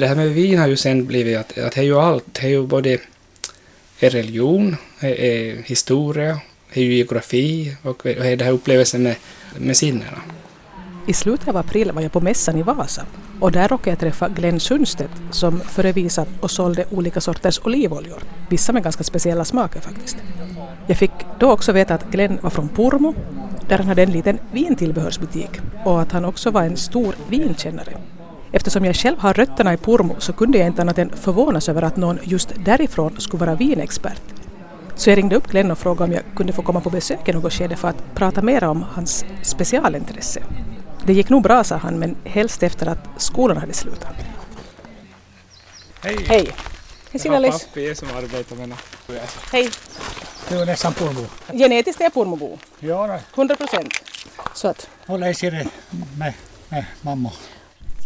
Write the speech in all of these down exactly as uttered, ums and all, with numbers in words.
Det här med vin har ju sen blivit att, att det är ju allt. Det är ju både är religion, är historia, är ju geografi och är det här upplevelsen med, med sinnena. I slutet av april var jag på mässan i Vasa och där råkade jag träffa Glenn Sundstedt som förevisat och sålde olika sorters olivoljor. Vissa med ganska speciella smaker faktiskt. Jag fick då också veta att Glenn var från Purmo där han hade en liten vintillbehörsbutik och att han också var en stor vinkännare. Eftersom jag själv har rötterna i Purmo så kunde jag inte annat än förvånas över att någon just därifrån skulle vara vinexpert. Så jag ringde upp Glenn och frågade om jag kunde få komma på besök i något skede för att prata mer om hans specialintresse. Det gick nog bra, sa han, men helst efter att skolan hade slutat. Hej! Hej! Jag har pappi som arbetar med det. Hej! Du är nästan Purmo. Genetiskt är jag Purmobo. Ja, hundra procent. Så att... Hålla i sig med, med mamma.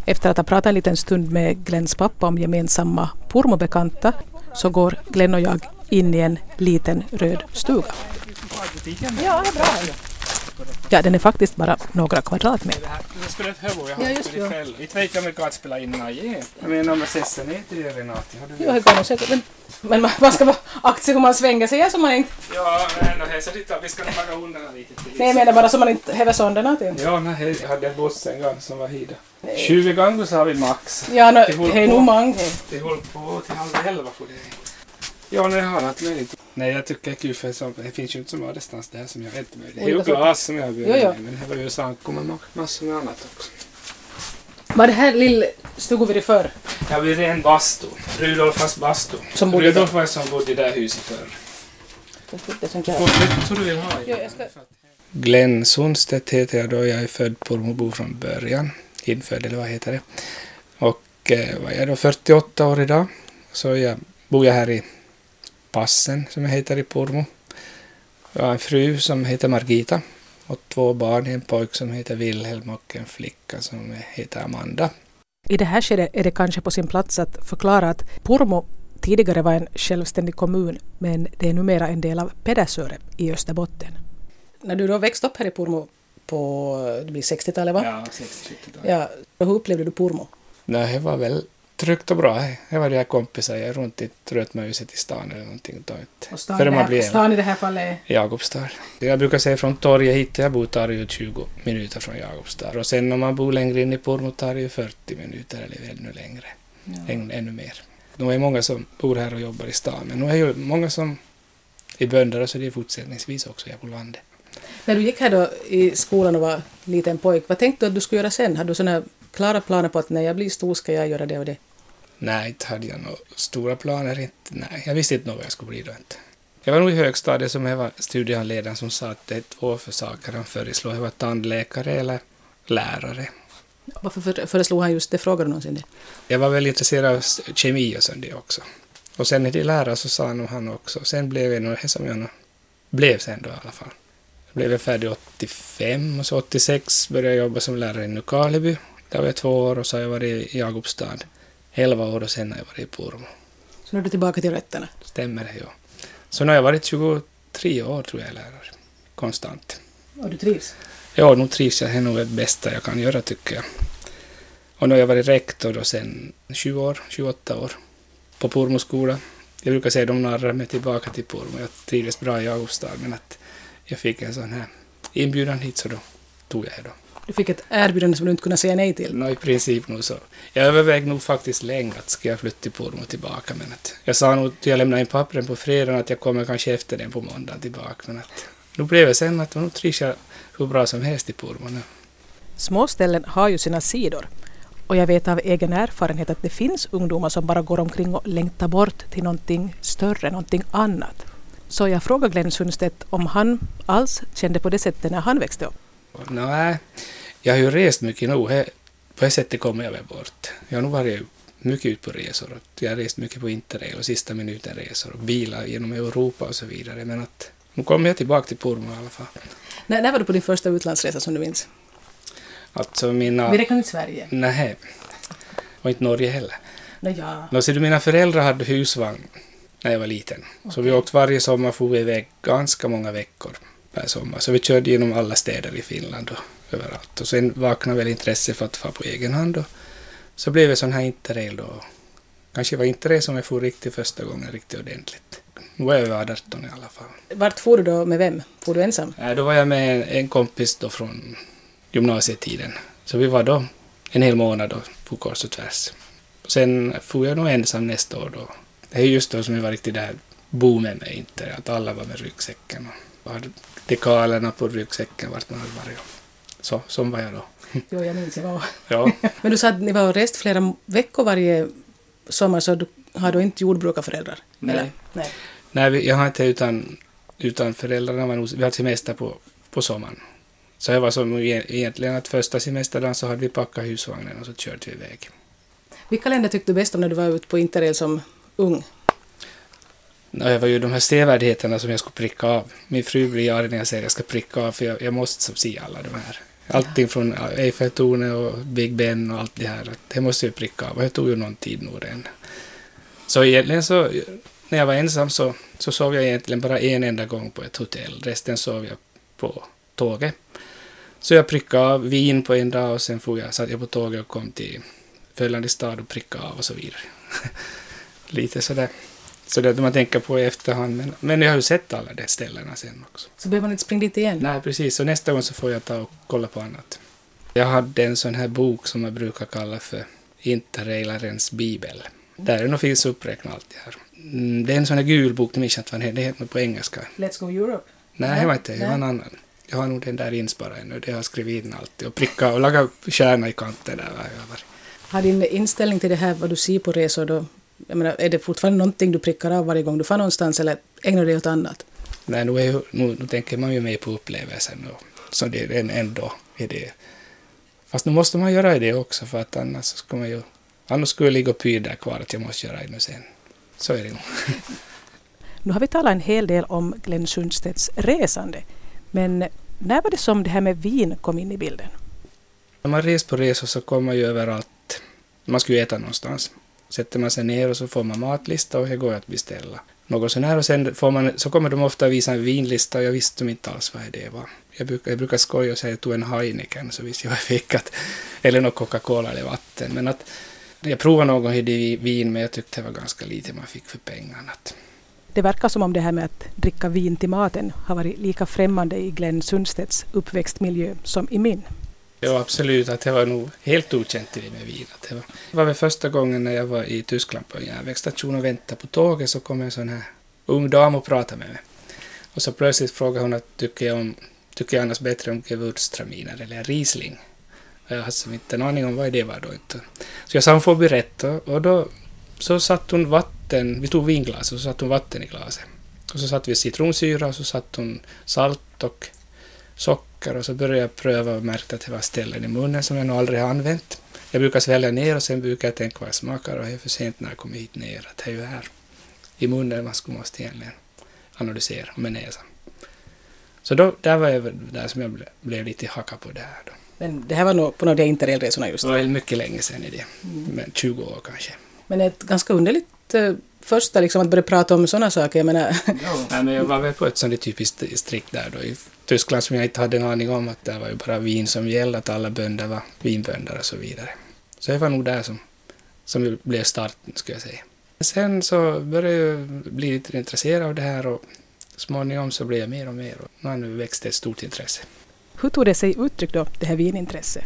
Efter att ha pratat en liten stund med Glenns pappa om gemensamma Purmo-bekanta så går Glenn och jag in i en liten röd stuga. Ja, det är bra. Ja, den är faktiskt bara några kvadratmeter. Det skulle ett höbo jag har för själv. Vi vet om vi kan spela in nåje. Jag menar om sessen är inte det Renati. Jo, jag kan säkert. Men, men man, man ska vara aktig om man svänger sig så man inte... Ja, men då häser lite. Vi ska nog maga hundarna lite till. Nej, men bara så man inte häver sonderna till. Ja, nej, jag hade en buss en gång som var hida. tjugo gånger så har vi max. Ja, no, det är nog många. Det håller på till halv elva för det. Ja, nej, jag har inte möjligt. Nej, jag tycker det är kul för som, det finns ju inte så många distans där som jag är inte möjligt. Det är ju glas som jag bjöd med, men det var ju sanko med massor med annat också. Var det här lilla stod vi det förr? Ja, vi är en bastu. Rudolfas bastu. Som bodde Rudolf var som bodde i det här huset förr. Det som jag tror du vill ha. Jo, jag ska... Glenn Sundstedt heter jag då. Jag är född på Purmobo från början. Infödd, eller vad heter det. Och eh, var jag då fyrtioåtta år idag. Så jag bor jag här i Passen som jag heter i Purmo. Jag har en fru som heter Margita och två barn, en pojk som heter Vilhelm och en flicka som heter Amanda. I det här skedet är det kanske på sin plats att förklara att Purmo tidigare var en självständig kommun men det är numera en del av Pedersöre i Österbotten. När du då växte upp här i Purmo på det blir sextiotalet, va? Ja, sextiotalet. Ja, och hur upplevde du Purmo? Nej, det var väl tryggt och bra. Det var det här kompisar. Jag runt i trötmöset i stan eller någonting. Och stan, För det här, stan i det här fallet? Jakobstad. Jag brukar säga från torget hit. Jag bor tar ju tjugo minuter från Jakobstad. Och sen om man bor längre in i Purmo tar ju fyrtio minuter eller ännu längre. Ja. Än, ännu mer. Nu är många som bor här och jobbar i stan. Men nu är ju många som är bönder så det är fortsättningsvis också jag på landet. När du gick här då i skolan och var liten pojk, vad tänkte du att du skulle göra sen? Hade du sådana klara planer på att när jag blir stor ska jag göra det och det? Nej, inte hade jag några stora planer. Inte. Nej, jag visste inte vad jag skulle bli då inte. Jag var nog i högstadiet som jag var studiehandledaren som sa att det är två för saker han föreslog. Jag var tandläkare eller lärare. Varför föreslog han just det? Frågade du någonsin det? Jag var väldigt intresserad av kemi och sånt det också. Och sen när det lärare så sa nog han också. Sen blev jag nog det som jag blev sen då i alla fall. Blev jag färdig åttiofem och så åttiosex började jag jobba som lärare i Nykarleby. Där var jag två år och så har jag varit i Jakobstad elva år och sen har jag varit i Purmo. Så nu är du tillbaka till rötterna? Stämmer det, ja. Så nu har jag varit tjugotre år tror jag lärare. Konstant. Och du trivs? Ja, nu trivs jag. Det är nog det bästa jag kan göra tycker jag. Och nu har jag varit rektor då sen tjugo år, tjugoåtta år på Purmo skola. Jag brukar säga de narrar mig tillbaka till Purmo. Jag trivs bra i Jakobstad men att jag fick en sån här inbjudan hit så då tog jag det då. Du fick ett erbjudande som du inte kunde säga nej till? Nej, i princip nog så. Jag övervägde nog faktiskt länge att ska jag flytta till Purmo och tillbaka. Men att jag sa nog att jag lämnade in pappren på fredagen att jag kommer kanske efter den på måndag tillbaka. Men att nu blev det sen att man trivs jag hur bra som helst i Purmo nu. Småställen har ju sina sidor. Och jag vet av egen erfarenhet att det finns ungdomar som bara går omkring och längtar bort till någonting större, någonting annat. Så jag frågade Glenn Sundstedt om han alls kände på det sättet när han växte upp. Nej, jag har ju rest mycket nog. På det sättet kommer jag väl bort. Jag har nog varit mycket ut på resor. Jag har rest mycket på Interrail och sista minuten resor och bilar genom Europa och så vidare. Men att, nu kommer jag tillbaka till Purmo i alla fall. När, när var du på din första utlandsresa som du minns? Alltså mina... Vi räknar inte Sverige. Nej, och inte Norge heller. Nej, ja. Då ser du, mina föräldrar hade husvagn när jag var liten. Okay. Så vi åkte varje sommar för vi iväg ganska många veckor per sommar. Så vi körde genom alla städer i Finland och överallt. Och sen vaknade väl intresse för att få på egen hand och Så blev det sån här Interrail då. Kanske var Interrail som jag for riktigt första gången, riktigt ordentligt. Nu är jag över arton i alla fall. Vart for du då, med vem? For du ensam? Äh, då var jag med en kompis då från gymnasietiden. Så vi var då en hel månad då, for kors och tvärs. Sen for jag nog ensam nästa år då. Det är just då som jag var riktigt där boomen med Interrail, att alla var med ryggsäcken och hade dekalerna på ryggsäcken vart man hade varit. Så, som var jag då. Jo, jag minns det var. Ja. Men du sa att ni var rest flera veckor varje sommar, så du har du inte jordbrukarföräldrar? Nej. Eller? Nej. Nej, jag har inte utan, utan föräldrarna. Var nog, vi hade semester på, på sommaren. Så jag var som egentligen att första semesterdagen så hade vi packat husvagnen och så körde vi iväg. Vilka länder tyckte du bäst om när du var ute på Interrail som ung? Nej, jag var ju de här sevärdheterna som jag skulle pricka av. Min fru blir arg när jag säger att jag ska pricka av, för jag, jag måste se alla de här. Allting från Eiffeltornet och Big Ben och allt det här. Det måste jag pricka av. Det tog ju någon tid nog redan. Så egentligen så, när jag var ensam så, så sov jag egentligen bara en enda gång på ett hotell. Resten sov jag på tåget. Så jag prickade av Wien på en dag och sen får jag, satt jag på tåget och kom till följande stad och prickade av och så vidare. Lite sådär. Så det är det man tänker på i efterhand. Men, men jag har ju sett alla de ställena sen också. Så behöver man inte springa dit igen? Nej, precis. Så nästa gång så får jag ta och kolla på annat. Jag hade en sån här bok som jag brukar kalla för Interrailarens bibel. Där är nog finns uppräknat allt det här. Det är en sån här gul bok, jag minns inte vad den heter. Det heter på engelska. Let's Go Europe? Nej, jag vet inte. Jag har en annan. Jag har nog den där insparad ännu. Det har jag skrivit in alltid. Och pricka och laga kärna i kanten där. Har din inställning till det här, vad du ser på resor då? Jag menar, är det fortfarande någonting du prickar av varje gång du får någonstans, eller ägnar du dig åt annat? Nej, nu, är, nu, nu tänker man ju mer på upplevelsen. Och, så det är ändå är det. Fast nu måste man göra det också, för att annars ska man ju... Annars skulle jag ligga och pyr där kvar att jag måste göra det nu sen. Så är det nog. Nu har vi talat en hel del om Glenn Sundstedts resande. Men när var det som det här med vin kom in i bilden? När man reser på resor så kommer man ju överallt. Man ska ju äta någonstans. Sätter man sig ner och så får man matlista och det går att beställa. Något sån här och sen får man, så kommer de ofta visa en vinlista och jag visste inte alls vad det var. Jag brukar, jag brukar skoja och säga att jag tog en Heineken så visste jag vad jag fick. Att, eller någon Coca-Cola eller vatten. Men att jag provade någon hur vin, men jag tyckte det var ganska lite man fick för pengarna. Det verkar som om det här med att dricka vin till maten har varit lika främmande i Glenn Sundstedts uppväxtmiljö som i min. Ja, absolut. Att det var nog helt okänt till det med vin. Att det var, det var väl första gången när jag var i Tyskland på en järnvägsstation och väntade på tåget, så kom en sån här ung dam och pratade med mig. Och så plötsligt frågade hon att tycker jag, om, tycker jag annars bättre om Gewürztraminer eller Riesling. Och jag hade som inte en aning om vad det var då inte. Så jag sa hon får berätta, och då så satt hon vatten, vi tog vinglas och så satt hon vatten i glaset. Och så satt vi citronsyra och så satt hon salt och socker. Och så började jag pröva och märkte att det var ställen i munnen som jag nog aldrig har använt. Jag brukar svälja ner och sen brukar jag tänka vad jag smakar, och det är för sent när jag kommer hit ner. Att det är ju här i munnen man skulle måste egentligen analysera med näsan. Så då, där var jag där som jag blev, blev lite hacka på det här då. Men det här var nog på några Interrail-resorna just? Det var mycket länge sedan i det. Mm. Men tjugo år kanske. Men det är ett ganska underligt... Första liksom att börja prata om sådana saker, jag menar... Ja, nej, men jag var väl på ett sådant typiskt distrikt där då i Tyskland som jag inte hade en aning om att det var ju bara vin som gällde, att alla bönder var vinbönder och så vidare. Så det var nog där som, som blev starten, skulle jag säga. Sen så började jag bli lite intresserad av det här, och småningom så blev jag mer och mer, och nu har nu växt ett stort intresse. Hur tog det sig uttryck då, det här vinintresset?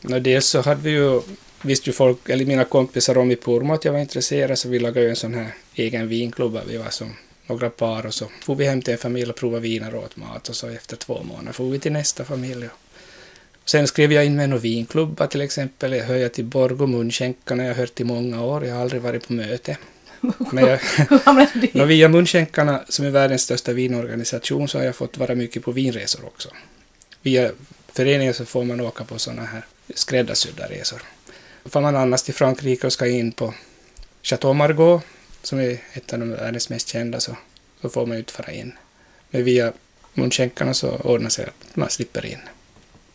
No, dels så hade vi ju... Visste ju folk, eller mina kompisar om i Purmo att jag var intresserad, så vi lagade en sån här egen vinklubba. Vi var som några par och så får vi hem till en familj och prova viner åt mat, och så efter två månader får vi till nästa familj. Och sen skrev jag in med en vinklubba till exempel. Jag hör jag till Borg och Munskänkarna, jag har hört i många år, jag har aldrig varit på möte. Men jag, no, via Munskänkarna som är världens största vinorganisation så har jag fått vara mycket på vinresor också. Via föreningen så får man åka på såna här skräddarsydda resor. Får man annars till Frankrike och ska in på Château Margaux, som är ett av de världens mest kända, så, så får man utföra in. Men via Munskänkarna så ordnar sig att man slipper in.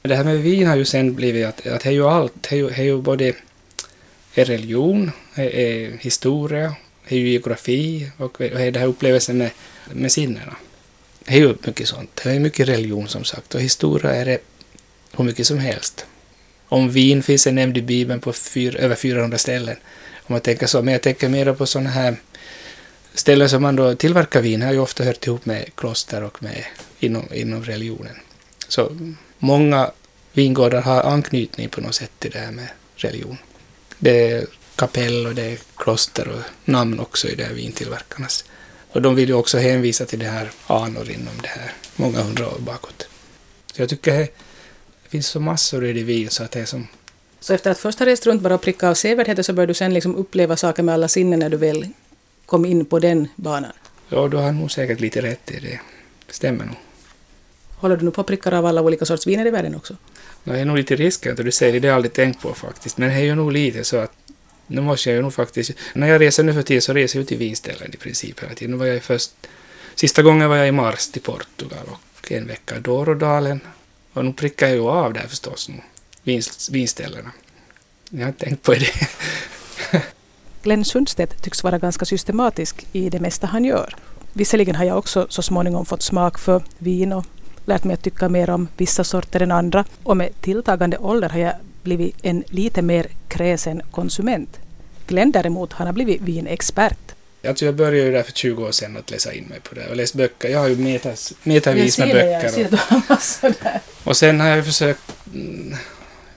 Det här med vin har ju sen blivit att, att det är ju allt. Det är ju, det är ju både är religion, det är historia, det är ju geografi och, och det är den här upplevelsen med, med sinnena. Det är ju mycket sånt. Det är mycket religion som sagt, och historia är det hur mycket som helst. Om vin finns det nämnd i Bibeln på fyra, över fyrahundra ställen. Om man tänker så. Men jag tänker mer på sådana här ställen som man då tillverkar vin. Har ju ofta hört ihop med kloster och med inom, inom religionen. Så många vingårdar har anknytning på något sätt till det här med religion. Det är kapell och det är kloster och namn också i det här vintillverkarnas. Och de vill ju också hänvisa till det här anor inom det här många hundra år bakåt. Så jag tycker det finns så massor i det vin så att det är som... Så efter att först ha rest runt bara och pricka av sevärdheter så börjar du sen liksom uppleva saker med alla sinnen när du väl kom in på den banan? Ja, då har nog säkert lite rätt i det. Stämmer nog. Håller du nu på att pricka av alla olika sorts viner i världen också? Nej, det är nog lite riskant och du säger det, det har jag aldrig tänkt på faktiskt. Men det är ju nog lite så att nu måste jag ju nog faktiskt... När jag reser nu för tiden så reser jag ut i vinställen i princip hela tiden. Nu var jag först... Sista gången var jag i mars till Portugal och en vecka i Douro-dalen. Och nu prickar jag ju av där förstås nu. Vinst, vinställena. Jag har tänkt på det. Glenn Sundstedt tycks vara ganska systematisk i det mesta han gör. Visserligen har jag också så småningom fått smak för vin och lärt mig att tycka mer om vissa sorter än andra. Och med tilltagande ålder har jag blivit en lite mer kräsen konsument. Glenn däremot, han har blivit vinexpert. Alltså jag började ju där för tjugo år sedan att läsa in mig på det och läst böcker. Jag har ju metas, metavis med böcker. Jag ser det, jag ser det där. Och sen har jag försökt...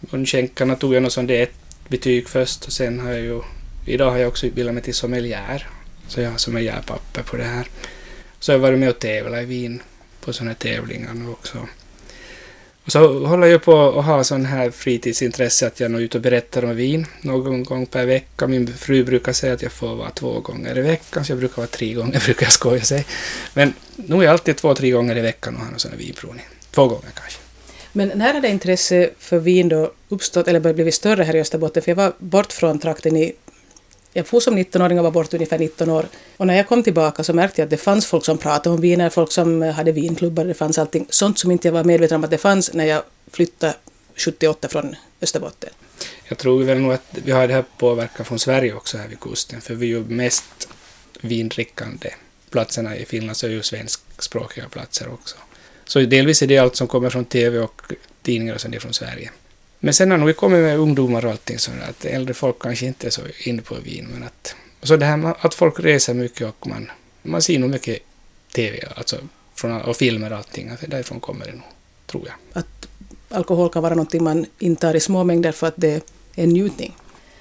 Munskänkarna tog jag något som det är ett betyg först och sen har jag ju... Idag har jag också utbildat mig till sommelier. Så jag har sommelierpapper på det här. Så jag har varit med och tävla i vin på sådana här tävlingar nu också. Och så håller jag på att ha sån här fritidsintresse att jag är ute och berättar om vin någon gång per vecka. Min fru brukar säga att jag får vara två gånger i veckan, så jag brukar vara tre gånger, brukar jag skoja sig. Men nu är jag alltid två, tre gånger i veckan och har någon sån här vinprovning. Två gånger kanske. Men när hade intresse för vin då uppstått eller blivit större här i Österbotten? För jag var bort från trakten i... Jag får som nittonåring och var bort ungefär nitton år. Och när jag kom tillbaka så märkte jag att det fanns folk som pratade om viner, folk som hade vinklubbar, det fanns allting. Sånt som inte jag var medveten om att det fanns när jag flyttade sjuttioåtta från Österbotten. Jag tror väl nog att vi har det här påverkan från Sverige också här vid kusten. För vi är ju mest vindrickande platserna i Finland, så är ju svenskspråkiga platser också. Så delvis är det allt som kommer från tv och tidningar och sen det från Sverige. Men sen när vi kommer med ungdomar och allting sådär, att äldre folk kanske inte är så inne på vin. Men att, så det här att folk reser mycket och man, man ser nog mycket tv alltså, från, och filmer och allting, att därifrån kommer det nog, tror jag. Att alkohol kan vara någonting man intar i små mängder för att det är en njutning?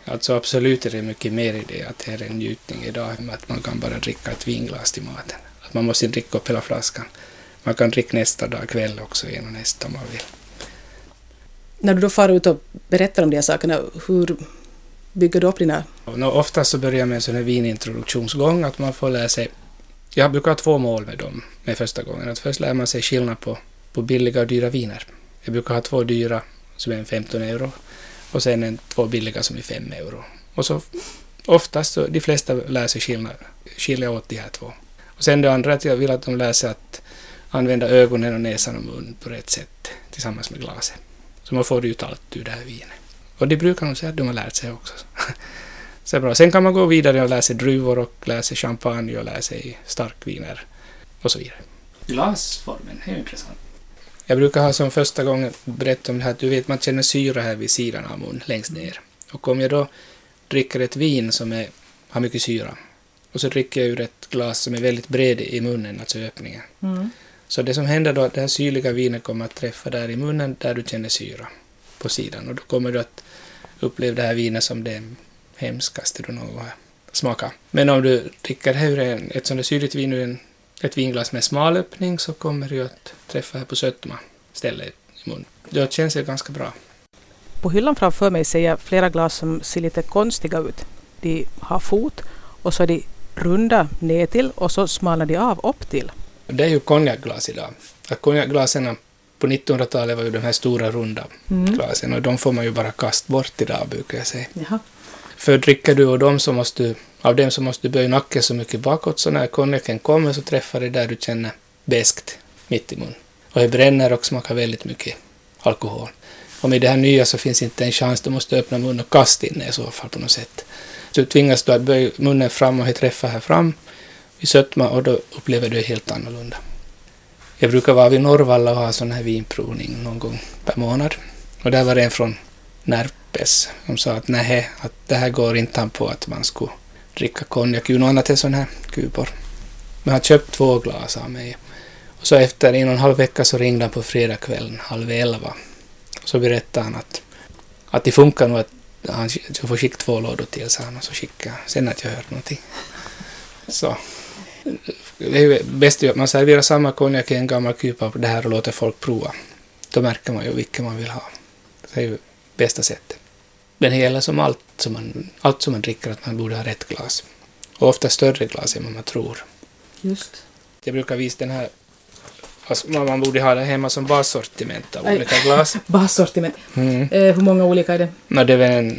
Alltså absolut är det mycket mer i det, att det är en njutning idag, att man kan bara dricka ett vinglas till maten. Att man måste inte dricka upp hela flaskan. Man kan dricka nästa dag kväll också, en och nästa om man vill. När du då far ut och berättar om de här sakerna, hur bygger du upp dina? Oftast så börjar jag med en sån här vinintroduktionsgång, att man får lära sig... Jag brukar ha två mål med dem med första gången. Att först lär man sig skillnad på, på billiga och dyra viner. Jag brukar ha två dyra som är femton euro och sen en, två billiga som är fem euro. Och så oftast, så, de flesta lär sig skillnad, skilja åt de här två. Och sen det andra att jag vill att de lär sig att använda ögonen och näsan och mun på rätt sätt tillsammans med glaset. Så man får ut allt ur det här vinet. Och det brukar de säga att de har lärt sig också. Så bra. Sen kan man gå vidare och lära sig druvor och lära sig champagne och lära sig starkviner och så vidare. Glasformen är intressant. Jag brukar ha som första gången berättat om det här att du vet, man känner syra här vid sidan av mun, längst ner. Och om jag då dricker ett vin som är, har mycket syra och så dricker jag ur ett glas som är väldigt bred i munnen, alltså öppningen. Mm. Så det som händer då är att det här syrliga vinet kommer att träffa där i munnen där du känner syra på sidan. Och då kommer du att uppleva det här vinet som det hemskaste du någon gång smakar. Men om du dricker här en, ett sådant syrligt vin ur ett vinglas med smal öppning så kommer du att träffa här på sötma stället i munnen. Det känns det ganska bra. På hyllan framför mig ser jag flera glas som ser lite konstiga ut. De har fot och så är de runda ner till och så smalnar de av upp till. Det är ju konjakglas idag. Konjakglasen på nittonhundratalet var ju de här stora runda mm. glasen och de får man ju bara kasta bort idag, brukar jag säga. Jaha. För dricker du av dem så måste du, av dem så måste du böja nacken så mycket bakåt så när konjaken kommer så träffar det där du känner beskt mitt i mun. Och det bränner och smakar väldigt mycket alkohol. Och med det här nya så finns inte en chans, du måste öppna munnen och kasta in i så fall på något sätt. Så du tvingas du att böja munnen fram och det träffar här fram. I sötma och då upplever du helt annorlunda. Jag brukar vara vid Norrvalla och ha sån här vinprovning någon gång per månad. Och där var det en från Närpes. De sa att nej, att det här går inte an på att man skulle dricka konjak och något annat än sån här kupor. Men han köpt två glas av mig. Och så efter en och en halv vecka så ringde han på fredagskvällen halv elva. Och så berättade han att, att det funkar nog att han får skicka två lådor till, så han, och så skickar sen att jag hört någonting. Så det är ju bäst att man serverar samma konjak i en gammal kupa på det här och låter folk prova. Då märker man ju vilken man vill ha. Det är ju bästa sättet. Men hela som allt som man, allt som man dricker, att man borde ha rätt glas. Och ofta större glas än vad man tror. Just. Jag brukar visa den här, alltså man borde ha den hemma som bassortiment av olika glas. Bassortiment. Mm. Eh, hur många olika är det? No, det är väl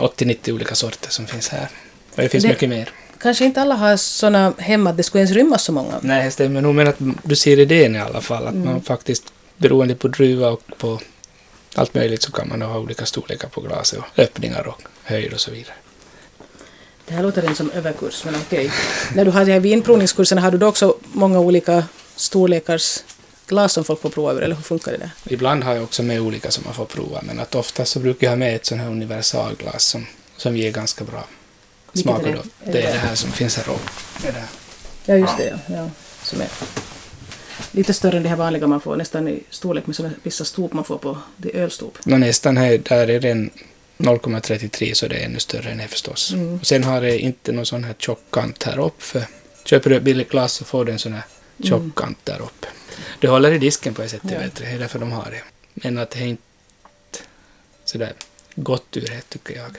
åttio nittio olika sorter som finns här. Och det finns det, mycket mer. Kanske inte alla har sådana hemma att det skulle ens rymmas så många. Nej, det stämmer nog, men att du ser idén i alla fall. Att mm. man faktiskt, beroende på druva och på allt möjligt, så kan man ha olika storlekar på glas och öppningar och höjd och så vidare. Det här låter inte som överkurs, men okej. När du har de här vinprovningskurserna, har du då också många olika storlekars glas som folk får prova över, eller hur funkar det där? Ibland har jag också med olika som man får prova, men att ofta så brukar jag ha med ett sån här universalglas som, som ger ganska bra smak. Det? Det, det är det här som finns här. Det där. Ja, just det. Ja. Ja. Som är lite större än det här vanliga man får, nästan i storlek med sådana vissa stop man får på det ölstop. Ja, nästan här, där är den noll komma trettiotre, så det är ännu större än det förstås. Mm. Och sen har det inte någon sån här tjockkant här upp, för köper du ett billigt glas så får du en sån här tjockkant där uppe. Det håller i disken på ett sätt, ja. Vet du, det är därför de har det. Men att det är inte sådär gott ur det, tycker jag.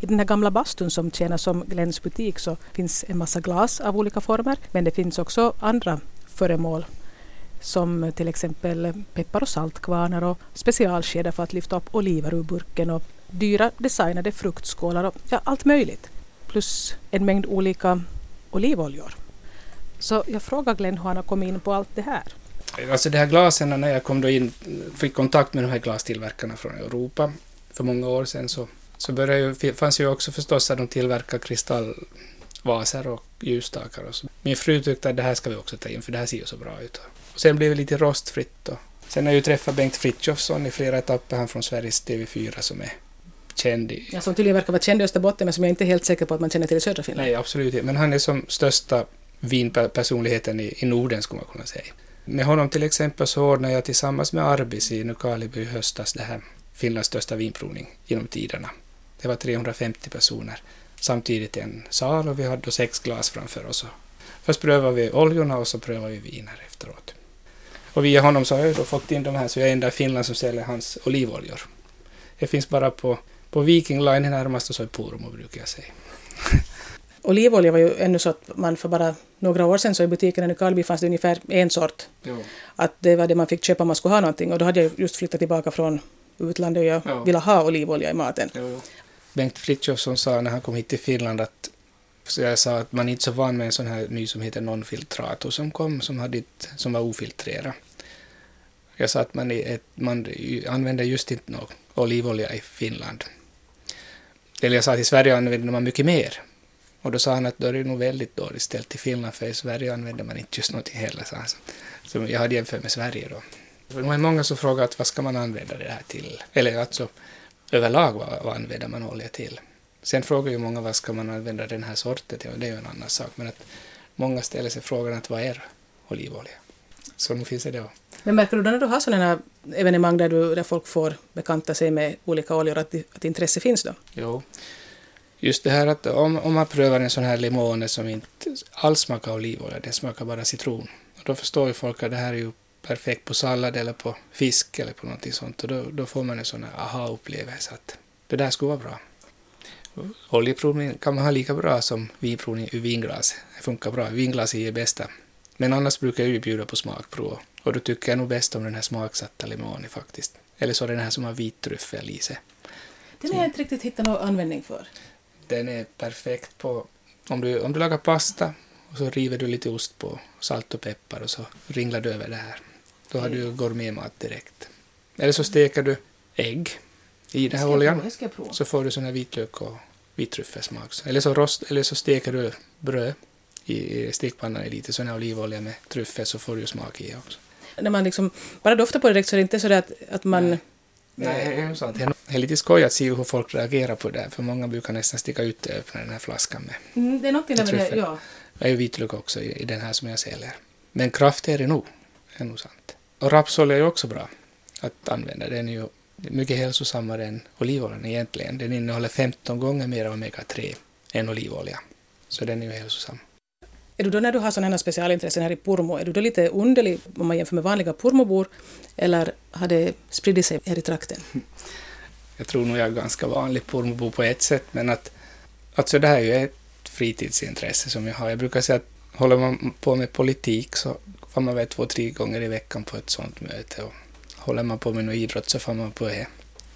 I den här gamla bastun som tjänar som Glens butik så finns en massa glas av olika former, men det finns också andra föremål som till exempel peppar och saltkvarnar och specialskedar för att lyfta upp oliver ur burken och dyra designade fruktskålar och ja, allt möjligt. Plus en mängd olika olivoljor. Så jag frågar Glenn hur han har kommit in på allt det här. Alltså de här glasen, när jag kom då in, fick kontakt med de här glastillverkarna från Europa för många år sedan, så, så började ju, fanns ju också förstås att de tillverkar kristallvaser och ljusstakar. Och så. Min fru tyckte att det här ska vi också ta in, för det här ser ju så bra ut. Och sen blev det lite rostfritt då. Sen har jag ju träffat Bengt Frithiofsson i flera etapper, han från Sveriges T V fyra som är känd i... Ja, som tydligen verkar vara känd i Österbotten, men som jag inte är helt säker på att man känner till i södra Finland. Nej, absolut inte. Men han är som största vinpersonligheten i, i Norden, skulle man kunna säga. Med honom till exempel så ordnade jag tillsammans med Arbis i Nykarleby i höstas det här Finlands största vinprovning genom tiderna. Det var trehundrafemtio personer samtidigt i en sal, och vi hade då sex glas framför oss. Först prövade vi oljorna och så prövade vi viner efteråt. Och via honom så har jag då fått in de här, så jag är enda i Finland som säljer hans olivoljor. Det finns bara på, på Viking Line närmast, och så i Purmo brukar jag säga. Olivolja var ju ännu så att man för bara några år sedan så i butikerna i Kalby fanns det ungefär en sort. Jo. Att det var det man fick köpa om man skulle ha någonting. Och då hade jag just flyttat tillbaka från utlandet och jag jo. ville ha olivolja i maten. Jo, jo. Bengt Frithiofsson sa när han kom hit till Finland att, så jag sa att man inte så van med en sån här ny som heter non-filtrato som kom, som, hade ett, som var ofiltrerad. Jag sa att man, ett, man använder just inte någon olivolja i Finland. Eller jag sa att i Sverige använder man mycket mer. Och då sa han att då är det nog väldigt dåligt ställt i Finland, för i Sverige använder man inte just någonting heller. Så alltså, som jag hade jämfört med Sverige då. Det var många som frågade att vad ska man använda det här till? Eller alltså överlag vad, vad använder man olja till? Sen frågar ju många vad ska man använda den här sorten till, och det är ju en annan sak. Men att många ställer sig frågan att vad är olivolja? Så nu finns det då. Men märker du då när du har sådana här evenemang där, du, där folk får bekanta sig med olika oljor att, att intresse finns då? Jo. Just det här att om, om man prövar en sån här limone som inte alls smakar olivolja, den smakar bara citron. Och då förstår ju folk att det här är ju perfekt på sallad eller på fisk eller på någonting sånt. Och då, då får man en sån här aha-upplevelse att det där skulle vara bra. Oljeprovning kan man ha lika bra som vinprovning ur vinglas. Det funkar bra. Vinglas är det bästa. Men annars brukar jag ju bjuda på smakprov. Och då tycker jag nog bäst om den här smaksatta limonen faktiskt. Eller så den här som har vit tryffel i sig. Den har jag inte riktigt hittat någon användning för. Den är perfekt på, om du, om du lagar pasta och så river du lite ost på, salt och peppar, och så ringlar du över det här. Då har du gourmetmat direkt. Eller så steker du ägg i den här oljan, så får du sån här vitlök och vitryffelsmak. Eller så, rost, eller så steker du bröd i stekpannan i lite sån här olivolja med tryffel, så får du smak i också. När man liksom bara doftar på det direkt så är det inte så att, att man... Nej. Nej, det är sant. Det är lite skoj att se hur folk reagerar på det. För många brukar nästan sticka ut och öppna den här flaskan med. Mm, det är något innan det, ja. Jag är ju vitlök också i, i den här som jag säljer. Men kraft är det nog. Det är nog sant. Och rapsolja är också bra att använda. Den är ju mycket hälsosammare än olivoljan egentligen. Den innehåller femton gånger mer omega tre än olivolja. Så den är ju hälsosam. Är du då när du har sådana här specialintressen här i Purmo, är du då lite underlig om man jämför med vanliga Purmobor, eller har det spridit sig här i trakten? Jag tror nog jag är ganska vanlig Purmobo på ett sätt, men att, alltså det här är ju ett fritidsintresse som jag har. Jag brukar säga att håller man på med politik så får man väl två, tre gånger i veckan på ett sådant möte, och håller man på med någon idrott så får man på det.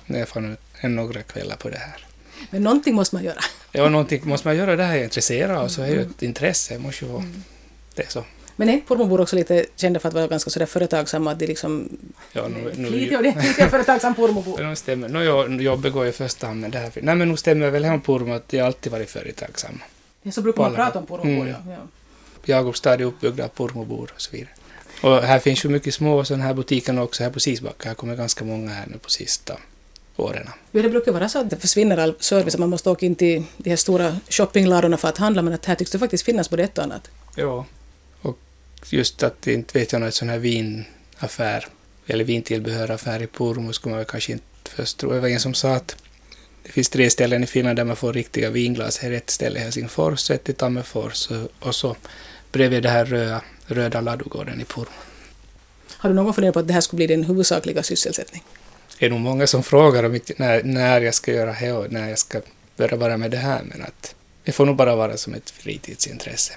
Jag får nog några kvällar på det här. Men någonting måste man göra. Ja, någonting måste man göra. Det här är intresserad av, så är ju ett intresse. Måste ju vara. Det är så. Men är Purmobor också lite kända för att vara ganska sådär företagsamma? Att det liksom... Ja, nu... nu Flit, ja, det är lite företagsam Purmobor. Ja, stämmer. Nu jag, jobbar jag i första hand med det här. Nej, men nu stämmer väl här om Purmo att jag alltid varit företagsam. Ja, så brukar man prata om Purmobor, mm. ja. ja. Jakobstad är uppbyggda av Purmobor och så vidare. Och här finns ju mycket små sådana här butiker också här på Sisbacka. Här kommer ganska många här nu på sista. Ja, det brukar vara så att det försvinner all service, man måste åka in till de här stora shoppingladorna för att handla, men att här tycks det faktiskt finnas både ett och annat. Ja, och just att det inte vet jag något sån här vinaffär eller vintillbehöraffär i Purmo skulle man väl kanske inte först tro. Det var en som sa att det finns tre ställen i Finland där man får riktiga vinglas. Här är ett ställe i Helsingfors, ett i Tammerfors och så bredvid det här röda, röda ladugården i Purmo. Har du någon gång funderat på att det här skulle bli din huvudsakliga sysselsättning? Det är nog många som frågar om när, när jag ska göra det och när jag ska börja bara med det här. Men att det får nog bara vara som ett fritidsintresse.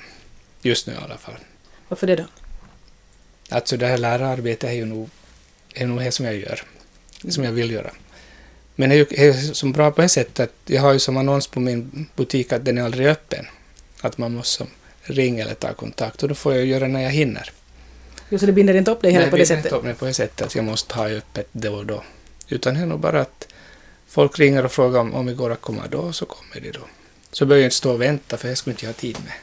Just nu i alla fall. Varför det då? Alltså det här lärararbetet är ju nog, är nog det som jag gör. Det som jag vill göra. Men det är ju är som bra på ett sätt att jag har ju som annons på min butik att den är aldrig öppen. Att man måste ringa eller ta kontakt. Och då får jag göra när jag hinner. Jo, så det binder inte upp dig heller på det sättet? Nej, det binder inte upp mig på det sättet att jag måste ha öppet då och då. Utan det är nog bara att folk ringer och frågar om, om det går att komma då, så kommer det då. Så börjar jag inte stå och vänta, för jag skulle inte ha tid med.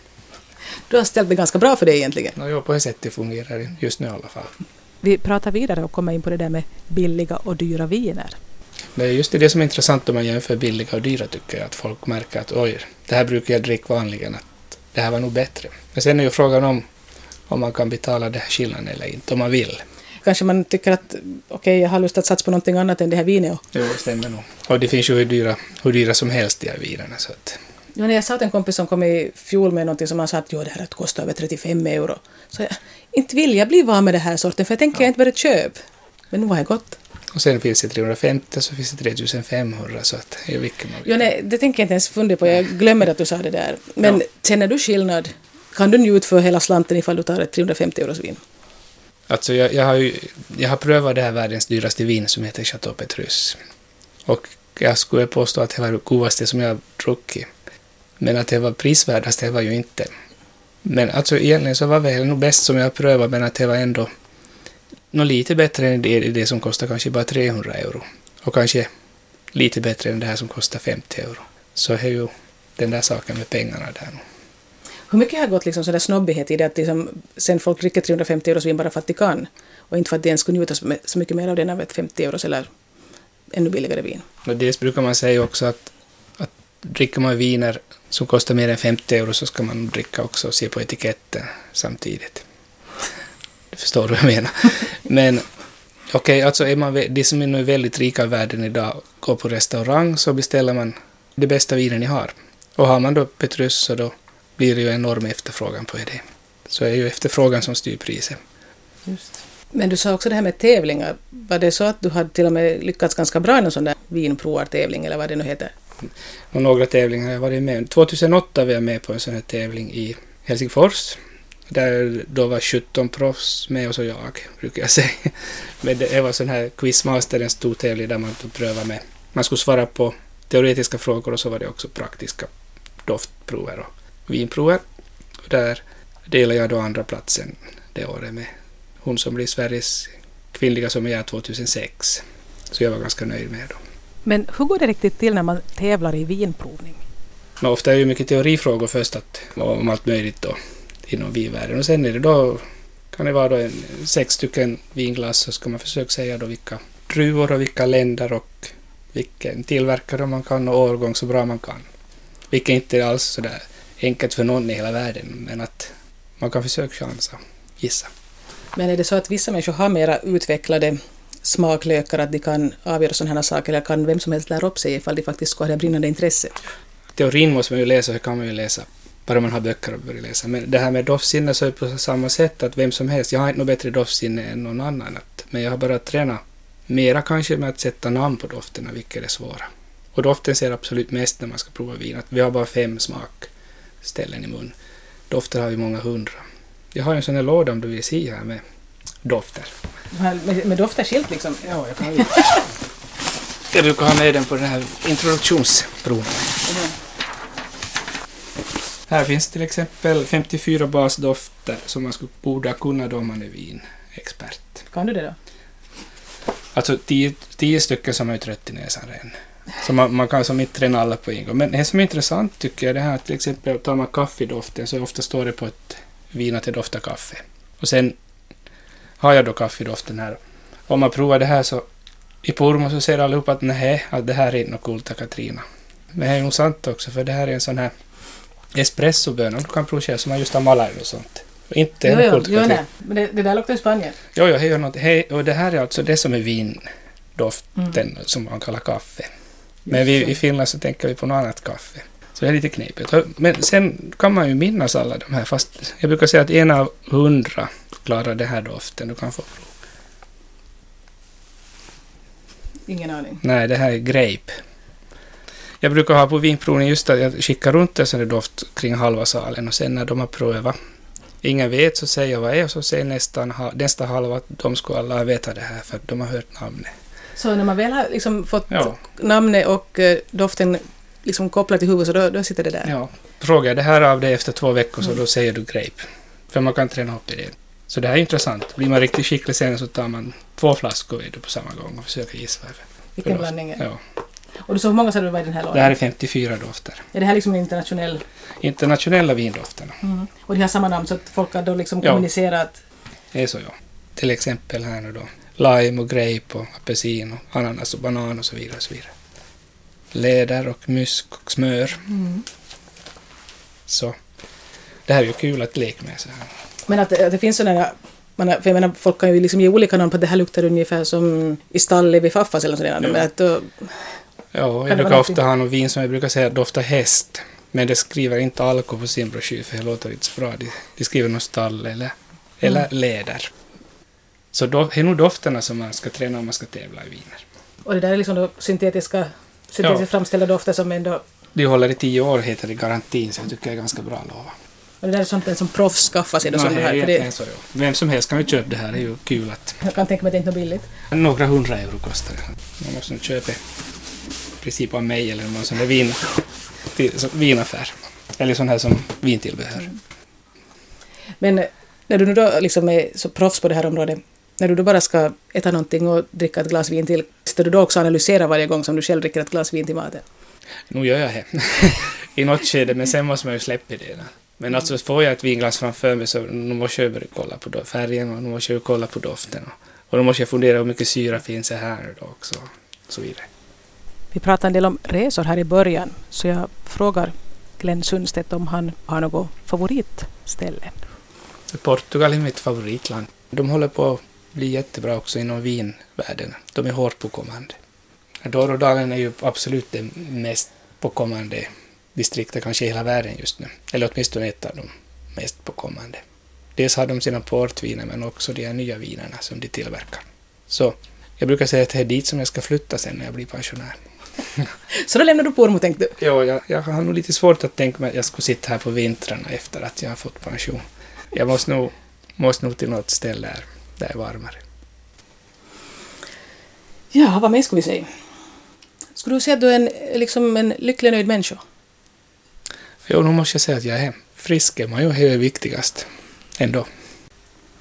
Du har ställt det ganska bra för det egentligen. Ja, no, på ett sätt det fungerar just nu i alla fall. Vi pratar vidare och kommer in på det där med billiga och dyra viner. Det är just det som är intressant om man jämför billiga och dyra, tycker jag. Att folk märker att oj, det här brukar jag dricka vanligen, att det här var nog bättre. Men sen är ju frågan om, om man kan betala det här skillnaden eller inte, om man vill. Kanske man tycker att okej, okay, jag har lust att satsa på någonting annat än det här vinet. Jo, stämmer nog. Och det finns ju hur dyra, hur dyra som helst de här vinerna. Så att. Ja, när jag sa till en kompis som kom i fjol med någonting som han sa att jo, det här kostar över trettiofem euro. Så jag, inte vill jag bli van med det här sorten, för jag tänker ja. jag inte börja köpa. Men nu var det gott. Och sen finns det trehundrafemtio, så finns det trettiofemhundra, så att det är vilken man vill. Ja, nej, det tänker jag inte ens fundera på. Jag glömmer att du sa det där. Men ja. Känner du skillnad? Kan du njuta för hela slanten ifall du tar ett trehundrafemtio euros vin? Alltså jag, jag, har ju, jag har prövat det här världens dyraste vin som heter Chateau Petrus. Och jag skulle påstå att det var det godaste som jag druckit. Men att det var prisvärdaste, det var ju inte. Men alltså egentligen så var väl nog bäst som jag prövat, men att det var ändå något lite bättre än det, det som kostar kanske bara trehundra euro. Och kanske lite bättre än det här som kostar femtio euro. Så det är ju den där saken med pengarna där nog. Hur mycket har gått liksom sån där snobbighet i det att liksom, sen folk dricker trehundrafemtio euros vin bara för att de kan och inte för att de ens skulle njuta så mycket mer av den av ett femtio euros eller ännu billigare vin? Och dels brukar man säga också att, att dricker man viner som kostar mer än femtio euro så ska man dricka också och se på etiketten samtidigt. Du förstår vad jag menar. Men okej, okay, alltså är man, det som är nu väldigt rika i världen idag, går på restaurang så beställer man det bästa vinen ni har. Och har man då Petrus så då blir det ju enorm efterfrågan på det. Så är ju efterfrågan som styr priset. Just. Men du sa också det här med tävlingar. Var det så att du hade till och med lyckats ganska bra i någon sån där vinproartävling eller vad det nu heter? Och några tävlingar har jag varit med. tjugohundraåtta var jag med på en sån här tävling i Helsingfors. Där då var sjutton proffs med och så jag, brukar jag säga. Men det var sån här quizmaster, en stor tävling där man prövar med. Man skulle svara på teoretiska frågor och så var det också praktiska doftprover och vinprover. Där delar jag då andra platsen det året med hon som blev Sveriges kvinnliga som är tjugohundrasex. Så jag var ganska nöjd med det. Men hur går det riktigt till när man tävlar i vinprovning? Men ofta är det mycket teorifrågor först att, om allt möjligt då, inom vinvärlden. Och sen är det då, kan det vara då en, sex stycken vinglas så ska man försöka säga då vilka druvor och vilka länder och vilken tillverkare man kan och årgång så bra man kan. Vilket inte är alls så där enkelt för någon i hela världen, men att man kan försöka chansa, gissa. Men är det så att vissa människor har mera utvecklade smaklökar att de kan avgöra sådana här saker, eller kan vem som helst lära upp sig ifall de faktiskt ska ha det brinnande intresset? Teorin måste man ju läsa, hur kan man ju läsa? Bara man har böcker att börja läsa. Men det här med doftsinne så är på samma sätt att vem som helst, jag har inte något bättre doftsinne än någon annan, att, men jag har bara tränat mera kanske med att sätta namn på dofterna, vilket är svåra. Och doften ser absolut mest när man ska prova vin, att vi har bara fem smakställen i mun. Dofter har vi många hundra. Jag har en sån här låda om du vill se här med dofter. Med, med dofterskilt liksom? Ja, jag kan ju. Jag brukar ha med den på den här introduktionsproven. Mm. Här finns till exempel femtiofyra basdofter som man skulle borde kunna då man är vinexpert. Kan du det då? Alltså tio, tio stycken som är trött i näsan redan. Så man, man kan som inte träna alla på en gång. Men det som är intressant tycker jag är det här, till exempel tar man kaffedoften så ofta står det på ett vin att det doftar kaffe. Och sen har jag då kaffedoften här. Om man provar det här så i Purmo så ser allihopa att nej, att det här är inte något coolt av Katrina. Men det är nog sant också, för det här är en sån här espressobönor. Du kan prova som man just har malar och sånt. Och inte jo, jo, jo, nej. Men det, det där luktar i Spanien. Jo, jo, hej, något, hej, och det här är alltså det som är vindoften mm. som man kallar kaffe. Men vi, i Finland så tänker vi på något annat kaffe. Så det är lite knepigt. Men sen kan man ju minnas alla de här. Fast jag brukar säga att en av hundra klarar det här doften. Du kan få prova. Ingen aning. Nej, det här är grape. Jag brukar ha på vinprovning just att jag skickar runt en sån doft kring halva salen. Och sen när de har prövat. Ingen vet så säger jag vad är. Och så säger nästan, nästa halva att de ska alla veta det här. För att de har hört namnet. Så när man väl har liksom fått ja. namnet och doften liksom kopplat till huvudet så då, då sitter det där. Ja, frågar det här av dig efter två veckor så mm. då säger du grape. För man kan träna upp i det. Så det här är intressant. Blir man riktigt skicklig sen så tar man två flaskor på samma gång och försöker gissa. Vilken blandning. Ja. Och du sa hur många sa du var i den här lådan? Det här är femtiofyra dofter. Är det här liksom internationell? Internationella vindofterna. Mm. Och det har samma namn så att folk har då liksom ja. kommunicerat? Det är så ja. Till exempel här nu då. Lime och grape och apelsin och ananas och banan och så vidare och så vidare. Läder och mysk och smör. Mm. Så det här är ju kul att leka med så här. Men att det, att det finns sådana, man, för jag menar folk kan ju liksom ge olika namn på att det här luktar ungefär som i stallet vid faffas eller sådär. Mm. Men att då, ja, jag brukar ofta ha någon vin som jag brukar säga doftar häst. Men det skriver inte alkohol på sin broschyr för det låter inte så bra. De, de skriver någon stall eller, eller mm. läder. Så dof, det är nog dofterna som man ska träna om man ska tävla i viner. Och det där är liksom då syntetiska, syntetiskt ja. framställda dofter som ändå... Det håller i tio år heter det garantin så jag tycker det är ganska bra lova. Och det där är sånt där som proffs skaffar sig då som det här. För det... så, ja. Vem som helst kan ju köpa det här, det är ju kul att... Jag kan tänka mig att det inte är billigt. Några hundra euro kostar det. Man måste köpa i princip av mig eller någon sån där vin, till, så, vinaffär. Eller sån här som vintillbehör. Mm. Men när du nu då liksom är så proffs på det här området, när du då bara ska äta någonting och dricka ett glas vin till, sitter du då också analysera varje gång som du själv dricker ett glas vin till maten? Nu gör jag det. I något skede, men sen måste man ju släppa det. Men alltså får jag ett vinglas framför mig så nu måste jag börja kolla på färgen och nu måste jag kolla på doften. Och då måste jag fundera hur mycket syra finns här nu då också. Så vidare. Vi pratade en del om resor här i början, så jag frågar Glenn Sundstedt om han har något favoritställe. Portugal är mitt favoritland. De håller på blir jättebra också inom vinvärlden. De är hårt påkommande. Douro-dalen är ju absolut det mest påkommande distriktet kanske i hela världen just nu. Eller åtminstone ett av de mest påkommande. Dels har de sina portviner men också de nya vinerna som de tillverkar. Så jag brukar säga att det är dit som jag ska flytta sen när jag blir pensionär. Så då lämnar du Purmo, tänkte du? Ja, jag, jag har nog lite svårt att tänka mig att jag ska sitta här på vintrarna efter att jag har fått pension. Jag måste nog, måste nog till något ställe där. Det är varmare. Ja, vad mer ska vi säga? Skulle du säga att du är en, liksom en lycklig nöjd människa? Jo, nu måste jag säga att jag är frisk. Man är ju viktigast ändå.